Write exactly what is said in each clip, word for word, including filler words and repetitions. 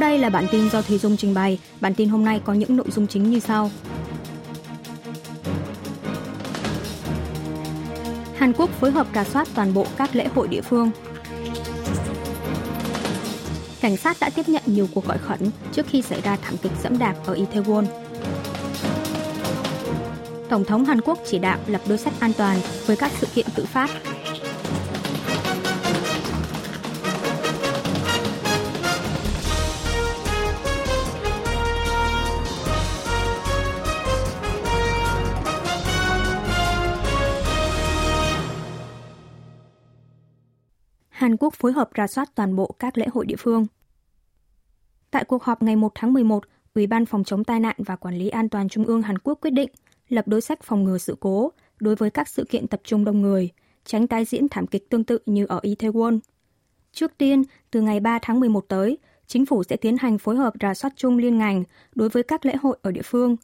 Sau đây là bản tin do Thúy Dung trình bày. Bản tin hôm nay có những nội dung chính như sau. Hàn Quốc phối hợp rà soát toàn bộ các lễ hội địa phương. Cảnh sát đã tiếp nhận nhiều cuộc gọi khẩn trước khi xảy ra thảm kịch giẫm đạp ở Itaewon. Tổng thống Hàn Quốc chỉ đạo lập đối sách an toàn với các sự kiện tự phát. Hàn Quốc phối hợp rà soát toàn bộ các lễ hội địa phương. Tại cuộc họp ngày mùng một tháng mười một, Ủy ban Phòng chống tai nạn và Quản lý An toàn Trung ương Hàn Quốc quyết định lập đối sách phòng ngừa sự cố đối với các sự kiện tập trung đông người, tránh tái diễn thảm kịch tương tự như ở Itaewon. Trước tiên, từ ngày ba tháng mười một tới, chính phủ sẽ tiến hành phối hợp rà soát chung liên ngành đối với các lễ hội ở địa phương.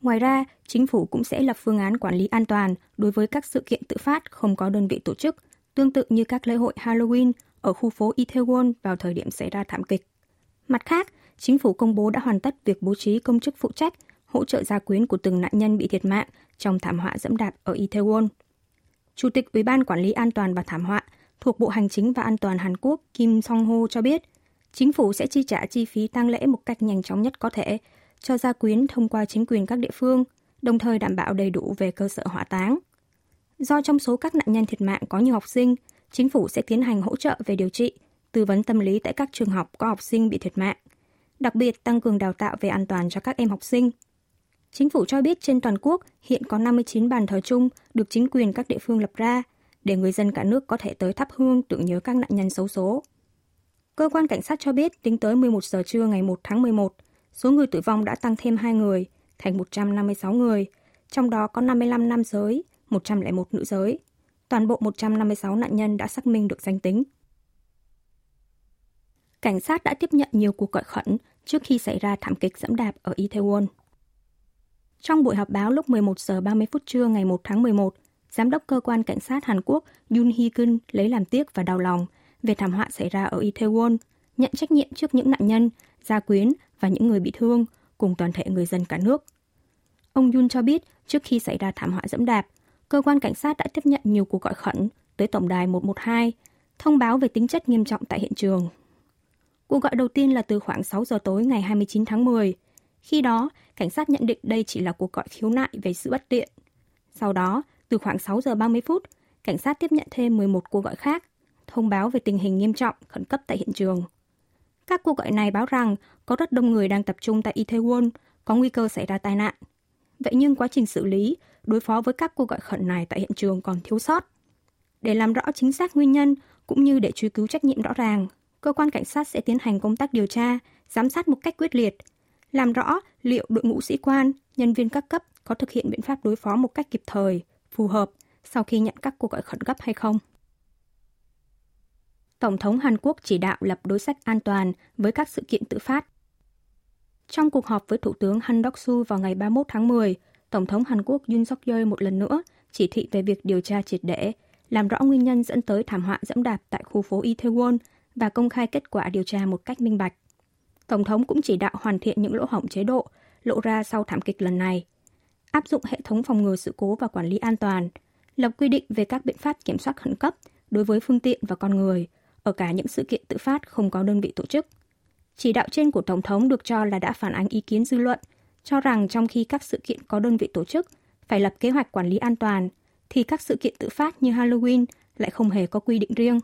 Ngoài ra, chính phủ cũng sẽ lập phương án quản lý an toàn đối với các sự kiện tự phát không có đơn vị tổ chức, tương tự như các lễ hội Halloween ở khu phố Itaewon vào thời điểm xảy ra thảm kịch. Mặt khác, chính phủ công bố đã hoàn tất việc bố trí công chức phụ trách hỗ trợ gia quyến của từng nạn nhân bị thiệt mạng trong thảm họa giẫm đạp ở Itaewon. Chủ tịch Ủy ban Quản lý An toàn và Thảm họa thuộc Bộ Hành chính và An toàn Hàn Quốc Kim Song-ho cho biết, chính phủ sẽ chi trả chi phí tang lễ một cách nhanh chóng nhất có thể cho gia quyến thông qua chính quyền các địa phương, đồng thời đảm bảo đầy đủ về cơ sở hỏa táng. Do trong số các nạn nhân thiệt mạng có nhiều học sinh, chính phủ sẽ tiến hành hỗ trợ về điều trị, tư vấn tâm lý tại các trường học có học sinh bị thiệt mạng, đặc biệt tăng cường đào tạo về an toàn cho các em học sinh. Chính phủ cho biết trên toàn quốc hiện có năm mươi chín bàn thờ chung được chính quyền các địa phương lập ra để người dân cả nước có thể tới thắp hương tưởng nhớ các nạn nhân xấu số. Cơ quan cảnh sát cho biết tính tới mười một giờ trưa ngày mùng một tháng mười một, số người tử vong đã tăng thêm hai người, thành một trăm năm mươi sáu người, trong đó có năm mươi lăm nam giới, một trăm lẻ một nữ giới. Toàn bộ một trăm năm mươi sáu nạn nhân đã xác minh được danh tính. Cảnh sát đã tiếp nhận nhiều cuộc gọi khẩn trước khi xảy ra thảm kịch giẫm đạp ở Itaewon. Trong buổi họp báo lúc mười một giờ ba mươi phút trưa ngày mùng một tháng mười một, Giám đốc Cơ quan Cảnh sát Hàn Quốc Yun Hee-kun lấy làm tiếc và đau lòng về thảm họa xảy ra ở Itaewon, nhận trách nhiệm trước những nạn nhân, gia quyến và những người bị thương, cùng toàn thể người dân cả nước. Ông Yun cho biết trước khi xảy ra thảm họa giẫm đạp, Cơ quan Cảnh sát đã tiếp nhận nhiều cuộc gọi khẩn tới Tổng đài một một hai, thông báo về tính chất nghiêm trọng tại hiện trường. Cuộc gọi đầu tiên là từ khoảng sáu giờ tối ngày hai mươi chín tháng mười. Khi đó, cảnh sát nhận định đây chỉ là cuộc gọi khiếu nại về sự bất tiện. Sau đó, từ khoảng sáu giờ ba mươi phút, cảnh sát tiếp nhận thêm mười một cuộc gọi khác, thông báo về tình hình nghiêm trọng khẩn cấp tại hiện trường. Các cuộc gọi này báo rằng có rất đông người đang tập trung tại Itaewon, có nguy cơ xảy ra tai nạn. Vậy nhưng quá trình xử lý, đối phó với các cuộc gọi khẩn này tại hiện trường còn thiếu sót. Để làm rõ chính xác nguyên nhân, cũng như để truy cứu trách nhiệm rõ ràng, cơ quan cảnh sát sẽ tiến hành công tác điều tra, giám sát một cách quyết liệt, làm rõ liệu đội ngũ sĩ quan, nhân viên các cấp có thực hiện biện pháp đối phó một cách kịp thời, phù hợp sau khi nhận các cuộc gọi khẩn cấp hay không. Tổng thống Hàn Quốc chỉ đạo lập đối sách an toàn với các sự kiện tự phát. Trong cuộc họp với Thủ tướng Han Duck-soo vào ngày ba mươi mốt tháng mười, Tổng thống Hàn Quốc Yoon Suk-yeol một lần nữa chỉ thị về việc điều tra triệt để, làm rõ nguyên nhân dẫn tới thảm họa giẫm đạp tại khu phố Itaewon và công khai kết quả điều tra một cách minh bạch. Tổng thống cũng chỉ đạo hoàn thiện những lỗ hổng chế độ lộ ra sau thảm kịch lần này, áp dụng hệ thống phòng ngừa sự cố và quản lý an toàn, lập quy định về các biện pháp kiểm soát khẩn cấp đối với phương tiện và con người ở cả những sự kiện tự phát không có đơn vị tổ chức. Chỉ đạo trên của Tổng thống được cho là đã phản ánh ý kiến dư luận, cho rằng trong khi các sự kiện có đơn vị tổ chức phải lập kế hoạch quản lý an toàn, thì các sự kiện tự phát như Halloween lại không hề có quy định riêng.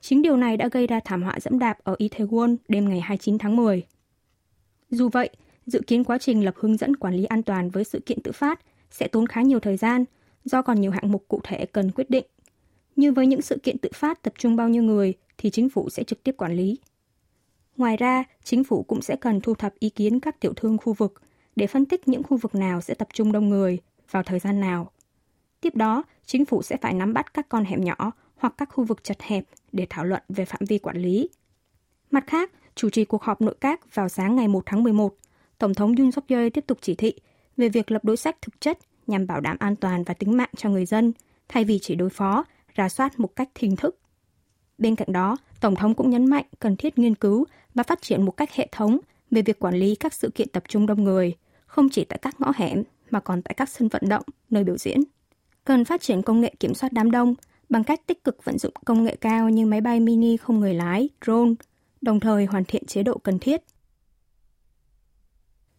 Chính điều này đã gây ra thảm họa giẫm đạp ở Itaewon đêm ngày hai mươi chín tháng mười. Dù vậy, dự kiến quá trình lập hướng dẫn quản lý an toàn với sự kiện tự phát sẽ tốn khá nhiều thời gian do còn nhiều hạng mục cụ thể cần quyết định. Như với những sự kiện tự phát tập trung bao nhiêu người thì chính phủ sẽ trực tiếp quản lý. Ngoài ra, chính phủ cũng sẽ cần thu thập ý kiến các tiểu thương khu vực để phân tích những khu vực nào sẽ tập trung đông người vào thời gian nào. Tiếp đó, chính phủ sẽ phải nắm bắt các con hẻm nhỏ hoặc các khu vực chật hẹp để thảo luận về phạm vi quản lý. Mặt khác, chủ trì cuộc họp nội các vào sáng ngày mùng một tháng mười một, Tổng thống Yoon Suk-yeol tiếp tục chỉ thị về việc lập đối sách thực chất nhằm bảo đảm an toàn và tính mạng cho người dân, thay vì chỉ đối phó, rà soát một cách hình thức. Bên cạnh đó, Tổng thống cũng nhấn mạnh cần thiết nghiên cứu và phát triển một cách hệ thống về việc quản lý các sự kiện tập trung đông người, không chỉ tại các ngõ hẻm mà còn tại các sân vận động, nơi biểu diễn. Cần phát triển công nghệ kiểm soát đám đông bằng cách tích cực vận dụng công nghệ cao như máy bay mini không người lái, drone, đồng thời hoàn thiện chế độ cần thiết.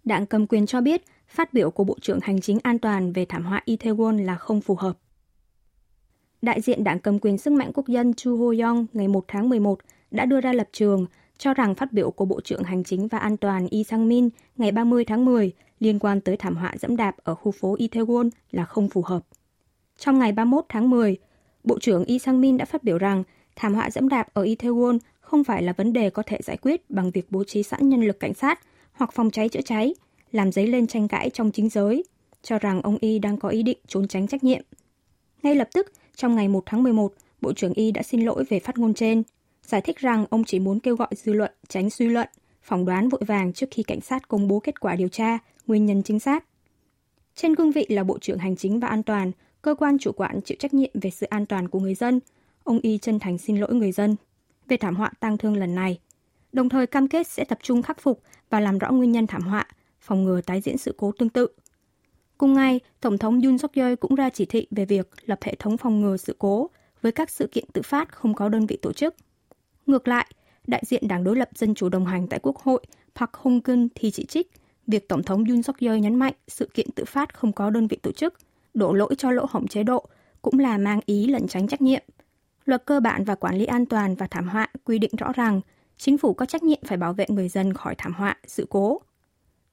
Đảng cầm quyền cho biết phát biểu của Bộ trưởng Hành chính An toàn về thảm họa Itaewon là không phù hợp. Đại diện Đảng cầm quyền Sức mạnh Quốc dân Chu Ho-yong ngày mùng một tháng mười một đã đưa ra lập trường cho rằng phát biểu của Bộ trưởng Hành chính và An toàn Lee Sang-min ngày ba mươi tháng mười liên quan tới thảm họa giẫm đạp ở khu phố Itaewon là không phù hợp. Trong ngày ba mươi mốt tháng mười, Bộ trưởng Lee Sang-min đã phát biểu rằng thảm họa giẫm đạp ở Itaewon không phải là vấn đề có thể giải quyết bằng việc bố trí sẵn nhân lực cảnh sát hoặc phòng cháy chữa cháy, làm dấy lên tranh cãi trong chính giới, cho rằng ông Y đang có ý định trốn tránh trách nhiệm. Ngay lập tức, trong ngày mùng một tháng mười một, Bộ trưởng Y đã xin lỗi về phát ngôn trên, giải thích rằng ông chỉ muốn kêu gọi dư luận tránh suy luận, phỏng đoán vội vàng trước khi cảnh sát công bố kết quả điều tra, nguyên nhân chính xác. Trên cương vị là Bộ trưởng Hành chính và An toàn, cơ quan chủ quản chịu trách nhiệm về sự an toàn của người dân, ông Y chân thành xin lỗi người dân về thảm họa tang thương lần này, đồng thời cam kết sẽ tập trung khắc phục và làm rõ nguyên nhân thảm họa, phòng ngừa tái diễn sự cố tương tự. Cùng ngày, Tổng thống Yoon Suk-yeol cũng ra chỉ thị về việc lập hệ thống phòng ngừa sự cố với các sự kiện tự phát không có đơn vị tổ chức. Ngược lại, đại diện đảng đối lập Dân chủ đồng hành tại Quốc hội Park Hong-keun thì chỉ trích việc Tổng thống Yoon Suk-yeol nhấn mạnh sự kiện tự phát không có đơn vị tổ chức, đổ lỗi cho lỗ hổng chế độ cũng là mang ý lẩn tránh trách nhiệm. Luật cơ bản và quản lý an toàn và thảm họa quy định rõ ràng chính phủ có trách nhiệm phải bảo vệ người dân khỏi thảm họa, sự cố.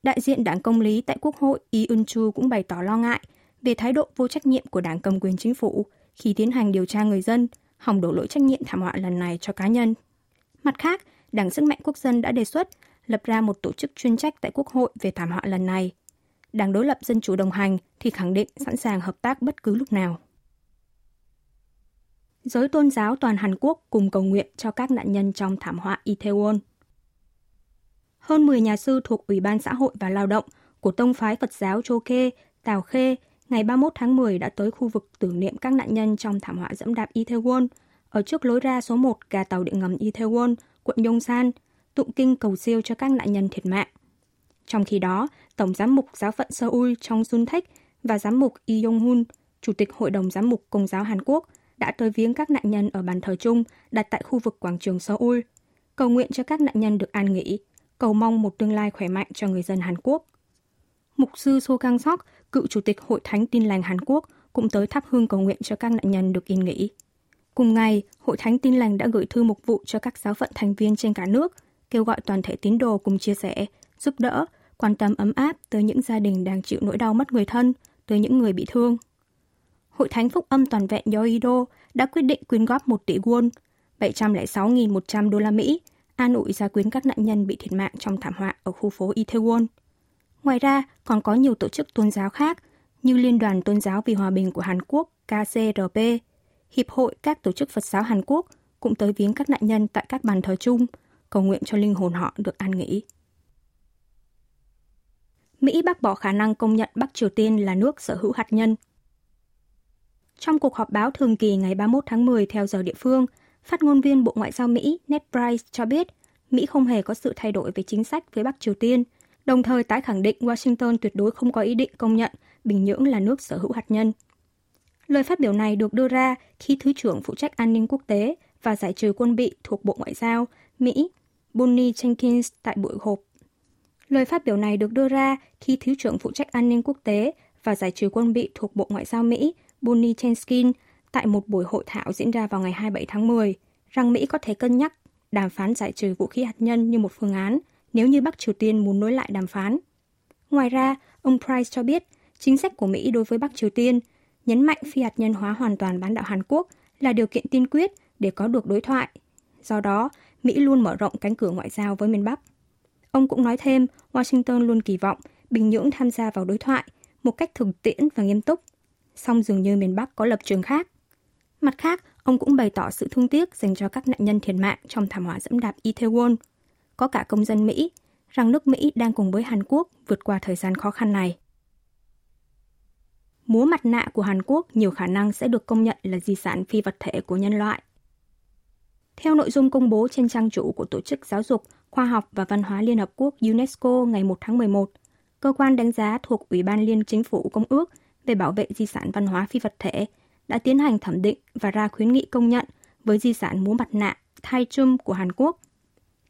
Đại diện đảng công lý tại Quốc hội Lee Eun-chu cũng bày tỏ lo ngại về thái độ vô trách nhiệm của đảng cầm quyền chính phủ khi tiến hành điều tra người dân, hòng đổ lỗi trách nhiệm thảm họa lần này cho cá nhân. Mặt khác, Đảng Sức mạnh Quốc dân đã đề xuất lập ra một tổ chức chuyên trách tại Quốc hội về thảm họa lần này. Đảng đối lập Dân chủ đồng hành thì khẳng định sẵn sàng hợp tác bất cứ lúc nào. Giới tôn giáo toàn Hàn Quốc cùng cầu nguyện cho các nạn nhân trong thảm họa Itaewon. Hơn mười nhà sư thuộc Ủy ban Xã hội và Lao động của Tông phái Phật giáo Chokhe, Tào Khê ngày ba mươi mốt tháng mười đã tới khu vực tưởng niệm các nạn nhân trong thảm họa giẫm đạp Itaewon ở trước lối ra số một ga tàu địa ngầm Itaewon, quận Yongsan, tụng kinh cầu siêu cho các nạn nhân thiệt mạng. Trong khi đó, Tổng giám mục giáo phận Seoul Chung Soon Taek và giám mục Lee Yong Hun, Chủ tịch Hội đồng giám mục Công giáo Hàn Quốc, đã tới viếng các nạn nhân ở bàn thờ chung đặt tại khu vực quảng trường Seoul, cầu nguyện cho các nạn nhân được an nghỉ, cầu mong một tương lai khỏe mạnh cho người dân Hàn Quốc. Mục sư Soh Kang Sok, cựu Chủ tịch Hội Thánh Tin Lành Hàn Quốc, cũng tới thắp hương cầu nguyện cho các nạn nhân được yên nghỉ. Cùng ngày, Hội Thánh Tin Lành đã gửi thư mục vụ cho các giáo phận thành viên trên cả nước, kêu gọi toàn thể tín đồ cùng chia sẻ, giúp đỡ, quan tâm ấm áp tới những gia đình đang chịu nỗi đau mất người thân, tới những người bị thương. Hội Thánh Phúc âm Toàn vẹn Yoido đã quyết định quyên góp một tỷ won, bảy trăm lẻ sáu nghìn một trăm đô la Mỹ, an ủi gia quyến các nạn nhân bị thiệt mạng trong thảm họa ở khu phố Itaewon. Ngoài ra, còn có nhiều tổ chức tôn giáo khác như Liên đoàn Tôn giáo vì Hòa bình của Hàn Quốc K C R P, Hiệp hội các tổ chức Phật giáo Hàn Quốc cũng tới viếng các nạn nhân tại các bàn thờ chung, cầu nguyện cho linh hồn họ được an nghỉ. Mỹ bác bỏ khả năng công nhận Bắc Triều Tiên là nước sở hữu hạt nhân. Trong cuộc họp báo thường kỳ ngày ba mươi mốt tháng mười theo giờ địa phương, phát ngôn viên Bộ Ngoại giao Mỹ Ned Price cho biết Mỹ không hề có sự thay đổi về chính sách với Bắc Triều Tiên, đồng thời tái khẳng định Washington tuyệt đối không có ý định công nhận Bình Nhưỡng là nước sở hữu hạt nhân. Lời phát biểu này được đưa ra khi Thứ trưởng phụ trách an ninh quốc tế và giải trừ quân bị thuộc Bộ Ngoại giao Mỹ Bonnie Chenkin tại buổi họp. Lời phát biểu này được đưa ra khi Thứ trưởng phụ trách an ninh quốc tế và giải trừ quân bị thuộc Bộ Ngoại giao Mỹ Bonnie Chenkin tại một buổi hội thảo diễn ra vào ngày hai mươi bảy tháng mười, rằng Mỹ có thể cân nhắc đàm phán giải trừ vũ khí hạt nhân như một phương án nếu như Bắc Triều Tiên muốn nối lại đàm phán. Ngoài ra, ông Price cho biết chính sách của Mỹ đối với Bắc Triều Tiên nhấn mạnh phi hạt nhân hóa hoàn toàn bán đảo Hàn Quốc là điều kiện tiên quyết để có được đối thoại. Do đó, Mỹ luôn mở rộng cánh cửa ngoại giao với miền Bắc. Ông cũng nói thêm, Washington luôn kỳ vọng Bình Nhưỡng tham gia vào đối thoại một cách thực tiễn và nghiêm túc. Song dường như miền Bắc có lập trường khác. Mặt khác, ông cũng bày tỏ sự thương tiếc dành cho các nạn nhân thiệt mạng trong thảm họa giẫm đạp Itaewon, có cả công dân Mỹ, rằng nước Mỹ đang cùng với Hàn Quốc vượt qua thời gian khó khăn này. Múa mặt nạ của Hàn Quốc nhiều khả năng sẽ được công nhận là di sản phi vật thể của nhân loại. Theo nội dung công bố trên trang chủ của Tổ chức Giáo dục, Khoa học và Văn hóa Liên Hợp Quốc UNESCO ngày mùng một tháng mười một, cơ quan đánh giá thuộc Ủy ban Liên Chính phủ Công ước về bảo vệ di sản văn hóa phi vật thể đã tiến hành thẩm định và ra khuyến nghị công nhận với di sản múa mặt nạ Thay Chum của Hàn Quốc.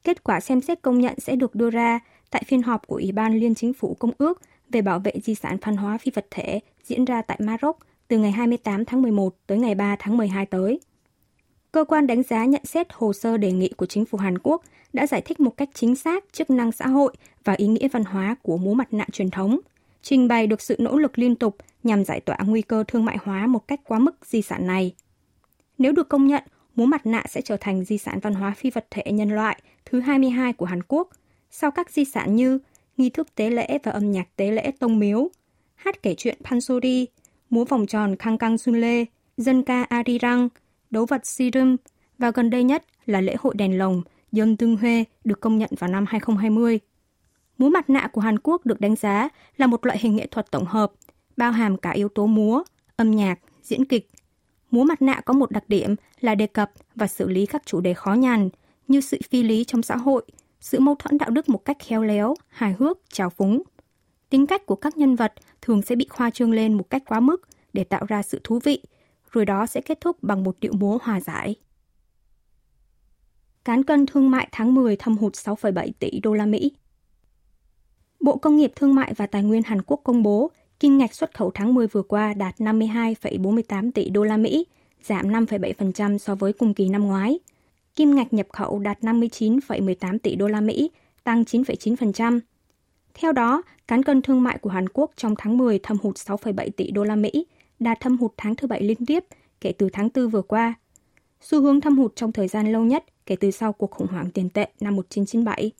Kết quả xem xét công nhận sẽ được đưa ra tại phiên họp của Ủy ban Liên Chính phủ Công ước về bảo vệ di sản văn hóa phi vật thể diễn ra tại Maroc từ ngày hai mươi tám tháng mười một tới ngày ba tháng mười hai tới. Cơ quan đánh giá nhận xét hồ sơ đề nghị của chính phủ Hàn Quốc đã giải thích một cách chính xác chức năng xã hội và ý nghĩa văn hóa của múa mặt nạ truyền thống, trình bày được sự nỗ lực liên tục nhằm giải tỏa nguy cơ thương mại hóa một cách quá mức di sản này. Nếu được công nhận, múa mặt nạ sẽ trở thành di sản văn hóa phi vật thể nhân loại thứ hai mươi hai của Hàn Quốc, sau các di sản như nghi thức tế lễ và âm nhạc tế lễ tông miếu, hát kể chuyện pansori, múa vòng tròn kang kang sun le, dân ca arirang, đấu vật serum và gần đây nhất là lễ hội đèn lồng Yeon Tung Hue được công nhận vào năm hai không hai không. Múa mặt nạ của Hàn Quốc được đánh giá là một loại hình nghệ thuật tổng hợp, bao hàm cả yếu tố múa, âm nhạc, diễn kịch. Múa mặt nạ có một đặc điểm là đề cập và xử lý các chủ đề khó nhằn như sự phi lý trong xã hội, sự mâu thuẫn đạo đức một cách khéo léo, hài hước, trào phúng. Tính cách của các nhân vật thường sẽ bị khoa trương lên một cách quá mức để tạo ra sự thú vị, rồi đó sẽ kết thúc bằng một điệu múa hòa giải. Cán cân thương mại tháng mười thâm hụt sáu phẩy bảy tỷ đô la Mỹ. Bộ Công nghiệp Thương mại và Tài nguyên Hàn Quốc công bố kim ngạch xuất khẩu tháng mười vừa qua đạt năm mươi hai phẩy bốn mươi tám tỷ đô la Mỹ, giảm năm phẩy bảy phần trăm so với cùng kỳ năm ngoái. Kim ngạch nhập khẩu đạt năm mươi chín phẩy mười tám tỷ đô la Mỹ, tăng chín phẩy chín phần trăm. Theo đó, cán cân thương mại của Hàn Quốc trong tháng mười thâm hụt sáu phẩy bảy tỷ đô la Mỹ, đạt thâm hụt tháng thứ bảy liên tiếp kể từ tháng tư vừa qua. Xu hướng thâm hụt trong thời gian lâu nhất kể từ sau cuộc khủng hoảng tiền tệ năm một nghìn chín trăm chín mươi bảy.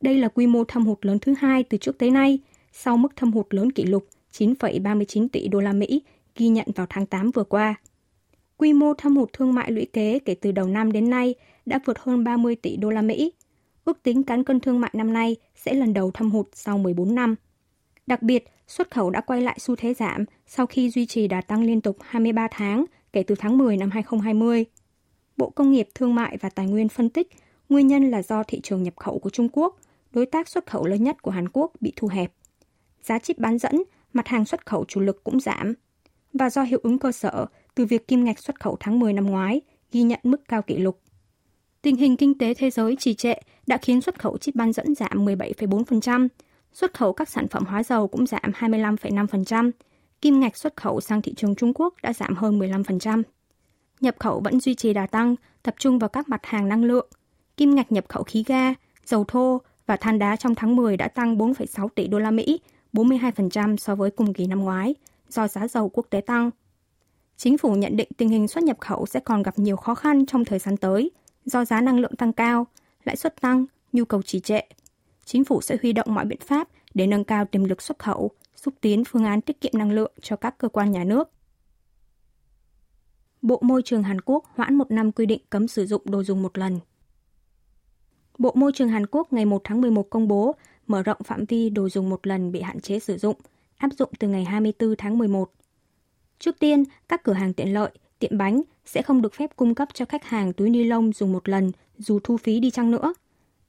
Đây là quy mô thâm hụt lớn thứ hai từ trước tới nay, sau mức thâm hụt lớn kỷ lục chín phẩy ba mươi chín tỷ đô la Mỹ ghi nhận vào tháng tám vừa qua. Quy mô thâm hụt thương mại lũy kế kể từ đầu năm đến nay đã vượt hơn ba mươi tỷ đô la Mỹ. Ước tính cán cân thương mại năm nay sẽ lần đầu thâm hụt sau mười bốn năm. Đặc biệt, xuất khẩu đã quay lại xu thế giảm sau khi duy trì đà tăng liên tục hai mươi ba tháng kể từ tháng mười năm hai không hai không. Bộ Công nghiệp, Thương mại và Tài nguyên phân tích nguyên nhân là do thị trường nhập khẩu của Trung Quốc, đối tác xuất khẩu lớn nhất của Hàn Quốc, bị thu hẹp. Giá chip bán dẫn, mặt hàng xuất khẩu chủ lực cũng giảm. Và do hiệu ứng cơ sở từ việc kim ngạch xuất khẩu tháng mười năm ngoái ghi nhận mức cao kỷ lục. Tình hình kinh tế thế giới trì trệ đã khiến xuất khẩu chip bán dẫn giảm mười bảy phẩy bốn phần trăm, xuất khẩu các sản phẩm hóa dầu cũng giảm hai mươi lăm phẩy năm phần trăm, kim ngạch xuất khẩu sang thị trường Trung Quốc đã giảm hơn mười lăm phần trăm. Nhập khẩu vẫn duy trì đà tăng, tập trung vào các mặt hàng năng lượng. Kim ngạch nhập khẩu khí ga, dầu thô và than đá trong tháng mười đã tăng bốn phẩy sáu tỷ đô la Mỹ, bốn mươi hai phần trăm so với cùng kỳ năm ngoái, do giá dầu quốc tế tăng. Chính phủ nhận định tình hình xuất nhập khẩu sẽ còn gặp nhiều khó khăn trong thời gian tới, do giá năng lượng tăng cao, lãi suất tăng, nhu cầu trì trệ. Chính phủ sẽ huy động mọi biện pháp để nâng cao tiềm lực xuất khẩu, xúc tiến phương án tiết kiệm năng lượng cho các cơ quan nhà nước. Bộ Môi trường Hàn Quốc hoãn một năm quy định cấm sử dụng đồ dùng một lần. Bộ Môi trường Hàn Quốc ngày mùng một tháng mười một công bố mở rộng phạm vi đồ dùng một lần bị hạn chế sử dụng, áp dụng từ ngày hai mươi tư tháng mười một. Trước tiên, các cửa hàng tiện lợi, tiệm bánh sẽ không được phép cung cấp cho khách hàng túi ni lông dùng một lần dù thu phí đi chăng nữa.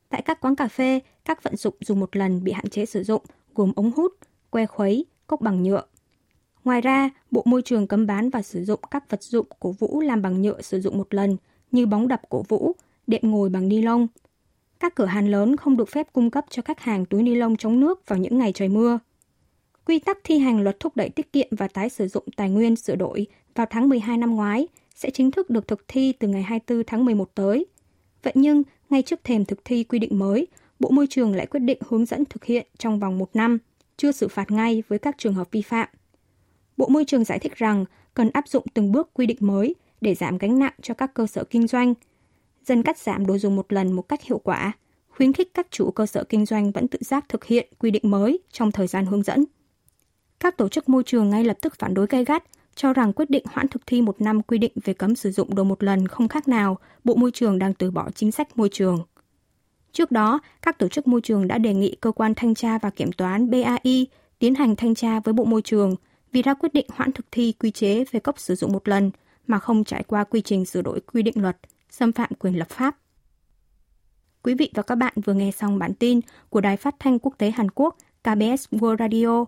Tại các quán cà phê, các vận dụng dùng một lần bị hạn chế sử dụng gồm ống hút, que khuấy, cốc bằng nhựa. Ngoài ra, Bộ Môi trường cấm bán và sử dụng các vật dụng cổ vũ làm bằng nhựa sử dụng một lần như bóng đập cổ vũ, đệm ngồi bằng ni lông. Các cửa hàng lớn không được phép cung cấp cho khách hàng túi ni lông chống nước vào những ngày trời mưa. Quy tắc thi hành luật thúc đẩy tiết kiệm và tái sử dụng tài nguyên sửa đổi vào tháng mười hai năm ngoái sẽ chính thức được thực thi từ ngày hai mươi tư tháng mười một tới. Vậy nhưng, ngay trước thềm thực thi quy định mới, Bộ Môi trường lại quyết định hướng dẫn thực hiện trong vòng một năm, chưa xử phạt ngay với các trường hợp vi phạm. Bộ Môi trường giải thích rằng cần áp dụng từng bước quy định mới để giảm gánh nặng cho các cơ sở kinh doanh, dần cắt giảm đồ dùng một lần một cách hiệu quả, khuyến khích các chủ cơ sở kinh doanh vẫn tự giác thực hiện quy định mới trong thời gian hướng dẫn. Các tổ chức môi trường ngay lập tức phản đối gay gắt, cho rằng quyết định hoãn thực thi một năm quy định về cấm sử dụng đồ một lần không khác nào Bộ Môi trường đang từ bỏ chính sách môi trường. Trước đó, các tổ chức môi trường đã đề nghị cơ quan thanh tra và kiểm toán B A I tiến hành thanh tra với Bộ Môi trường vì ra quyết định hoãn thực thi quy chế về cốc sử dụng một lần mà không trải qua quy trình sửa đổi quy định luật, xâm phạm quyền lập pháp. Quý vị và các bạn vừa nghe xong bản tin của Đài Phát thanh Quốc tế Hàn Quốc ca bê ét World Radio.